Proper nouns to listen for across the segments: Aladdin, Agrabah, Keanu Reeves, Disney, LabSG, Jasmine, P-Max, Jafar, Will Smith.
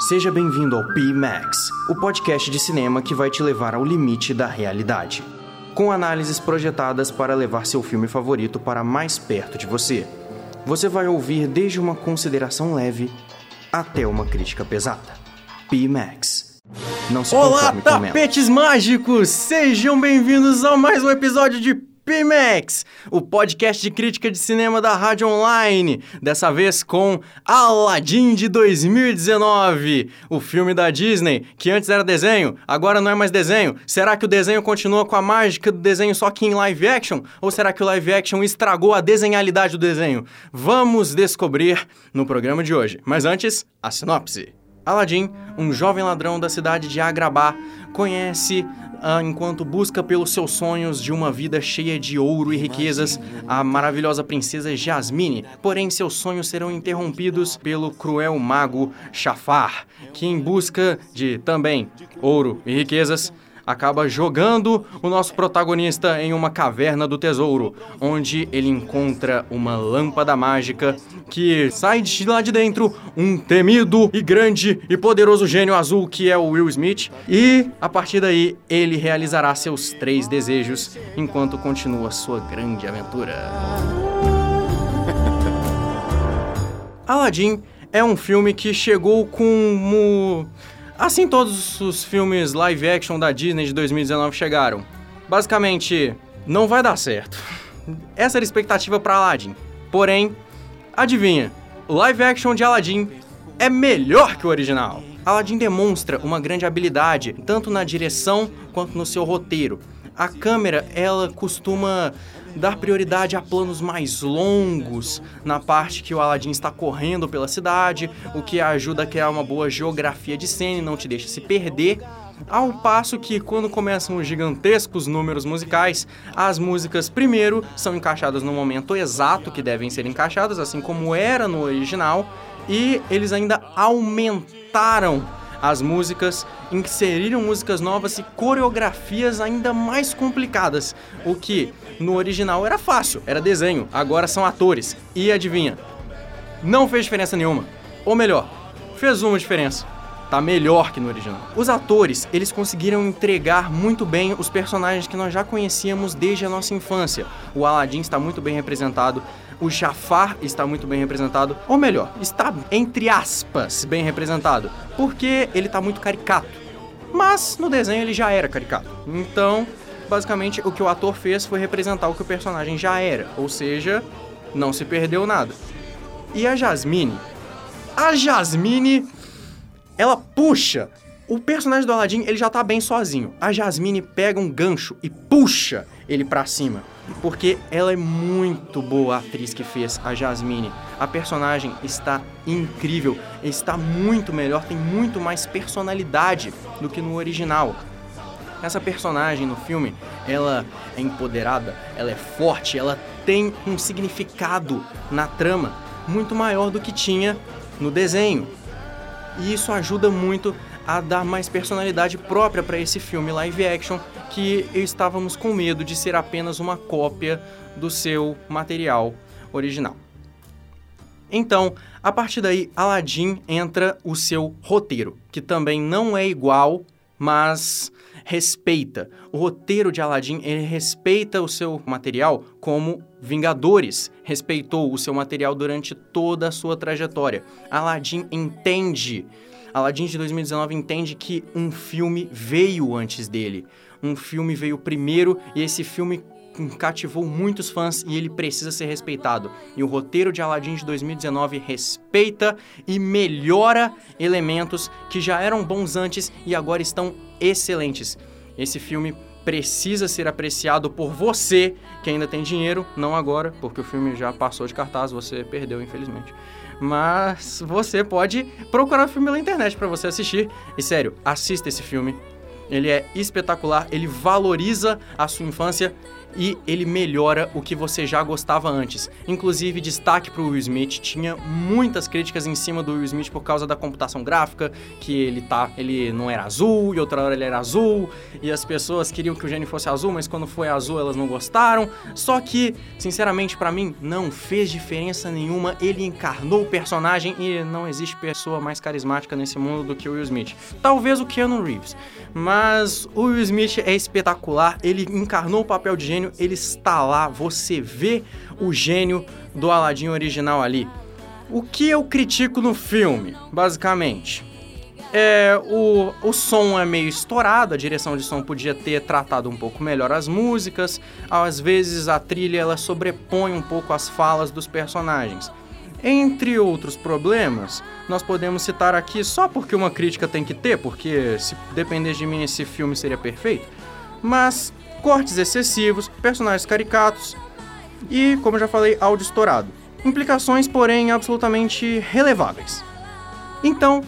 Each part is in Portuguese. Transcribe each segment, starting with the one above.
Seja bem-vindo ao P-Max, o podcast de cinema que vai te levar ao limite da realidade, com análises projetadas para levar seu filme favorito para mais perto de você. Você vai ouvir desde uma consideração leve até uma crítica pesada. P-Max. Não se conforme com menos. Olá, tapetes mágicos! Sejam bem-vindos a mais um episódio de P-Max, o podcast de crítica de cinema da Rádio Online, dessa vez com Aladdin de 2019, o filme da Disney, que antes era desenho, agora não é mais desenho. Será que o desenho continua com a mágica do desenho só que em live action? Ou será que o live action estragou a desenhalidade do desenho? Vamos descobrir no programa de hoje. Mas antes, a sinopse. Aladdin, um jovem ladrão da cidade de Agrabah, conhece... enquanto busca pelos seus sonhos de uma vida cheia de ouro e riquezas, a maravilhosa princesa Jasmine. Porém, seus sonhos serão interrompidos pelo cruel mago Jafar, que em busca de, também, ouro e riquezas, acaba jogando o nosso protagonista em uma caverna do tesouro, onde ele encontra uma lâmpada mágica que sai de lá de dentro um temido e grande e poderoso gênio azul que é o Will Smith, e a partir daí ele realizará seus 3 desejos enquanto continua sua grande aventura. Aladdin é um filme que chegou com... assim todos os filmes live action da Disney de 2019 chegaram. Basicamente, não vai dar certo. Essa era a expectativa para Aladdin. Porém, adivinha, o live action de Aladdin é melhor que o original. Aladdin demonstra uma grande habilidade, tanto na direção quanto no seu roteiro. A câmera, ela costuma dar prioridade a planos mais longos na parte que o Aladdin está correndo pela cidade, o que ajuda a criar uma boa geografia de cena e não te deixa se perder, ao passo que quando começam os gigantescos números musicais, as músicas primeiro são encaixadas no momento exato que devem ser encaixadas, assim como era no original, e eles ainda aumentaram as músicas, inseriram músicas novas e coreografias ainda mais complicadas, o que no original era fácil, era desenho, agora são atores. E adivinha? Não fez diferença nenhuma. Ou melhor, fez uma diferença. Tá melhor que no original. Os atores, eles conseguiram entregar muito bem os personagens que nós já conhecíamos desde a nossa infância. O Aladdin está muito bem representado, o Jafar está muito bem representado, ou melhor, está, entre aspas, bem representado, porque ele está muito caricato. Mas no desenho ele já era caricato. Então, basicamente, o que o ator fez foi representar o que o personagem já era, ou seja, não se perdeu nada. E a Jasmine? A Jasmine... ela puxa. O personagem do Aladdin, ele já tá bem sozinho. A Jasmine pega um gancho e puxa ele pra cima. Porque ela é muito boa a atriz que fez a Jasmine. A personagem está incrível. Está muito melhor, tem muito mais personalidade do que no original. Essa personagem no filme, ela é empoderada, ela é forte, ela tem um significado na trama muito maior do que tinha no desenho. E isso ajuda muito a dar mais personalidade própria para esse filme live action, que estávamos com medo de ser apenas uma cópia do seu material original. Então, a partir daí, Aladdin entra o seu roteiro, que também não é igual, mas respeita. O roteiro de Aladdin, ele respeita o seu material como Vingadores respeitou o seu material durante toda a sua trajetória. Aladdin de 2019 entende que um filme veio antes dele. Um filme veio primeiro e esse filme cativou muitos fãs e ele precisa ser respeitado. E o roteiro de Aladdin de 2019 respeita e melhora elementos que já eram bons antes e agora estão excelentes. Esse filme precisa ser apreciado por você que ainda tem dinheiro, não agora, porque o filme já passou de cartaz, você perdeu, infelizmente. Mas você pode procurar o filme pela internet para você assistir. E sério, assista esse filme. Ele é espetacular, ele valoriza a sua infância e ele melhora o que você já gostava antes. Inclusive, destaque para o Will Smith, tinha muitas críticas em cima do Will Smith por causa da computação gráfica, que ele não era azul, e outra hora ele era azul, e as pessoas queriam que o gênio fosse azul, mas quando foi azul elas não gostaram. Só que, sinceramente, para mim, não fez diferença nenhuma, ele encarnou o personagem e não existe pessoa mais carismática nesse mundo do que o Will Smith. Talvez o Keanu Reeves, mas o Will Smith é espetacular, ele encarnou o papel de gênio, ele está lá, você vê o gênio do Aladdin original ali. O que eu critico no filme, basicamente, é o som é meio estourado, a direção de som podia ter tratado um pouco melhor as músicas, às vezes a trilha ela sobrepõe um pouco as falas dos personagens. Entre outros problemas, nós podemos citar aqui só porque uma crítica tem que ter, porque se dependesse de mim esse filme seria perfeito, mas cortes excessivos, personagens caricatos e, como eu já falei, áudio estourado. Implicações, porém, absolutamente releváveis. Então,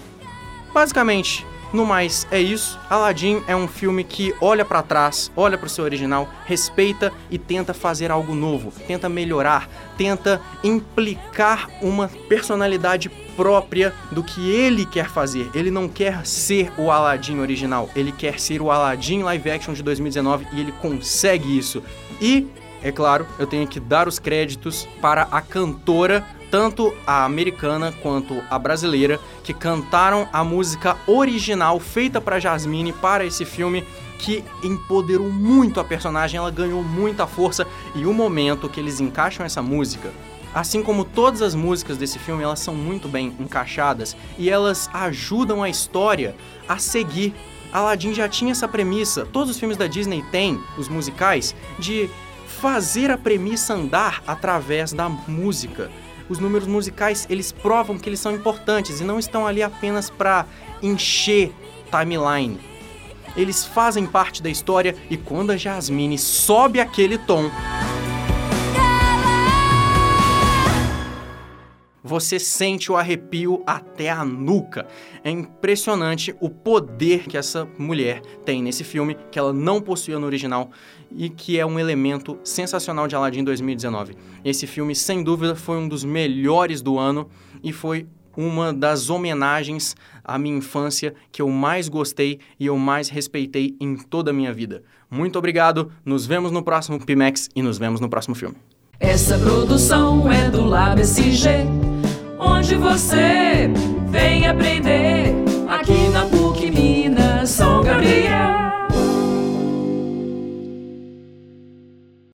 basicamente, no mais é isso. Aladdin é um filme que olha pra trás, olha pro seu original, respeita e tenta fazer algo novo, tenta melhorar, tenta implicar uma personalidade própria do que ele quer fazer. Ele não quer ser o Aladdin original, ele quer ser o Aladdin live action de 2019 e ele consegue isso. E, é claro, eu tenho que dar os créditos para a cantora, tanto a americana quanto a brasileira, que cantaram a música original feita para Jasmine para esse filme, que empoderou muito a personagem, ela ganhou muita força, e o momento que eles encaixam essa música, assim como todas as músicas desse filme, elas são muito bem encaixadas e elas ajudam a história a seguir. Aladdin já tinha essa premissa, todos os filmes da Disney têm, os musicais, de fazer a premissa andar através da música. Os números musicais, eles provam que eles são importantes e não estão ali apenas para encher timeline. Eles fazem parte da história e quando a Jasmine sobe aquele tom, você sente o arrepio até a nuca. É impressionante o poder que essa mulher tem nesse filme, que ela não possuía no original e que é um elemento sensacional de Aladdin 2019. Esse filme, sem dúvida, foi um dos melhores do ano e foi uma das homenagens à minha infância que eu mais gostei e eu mais respeitei em toda a minha vida. Muito obrigado, nos vemos no próximo P-Max e nos vemos no próximo filme. Essa produção é do LabSG, onde você vem aprender.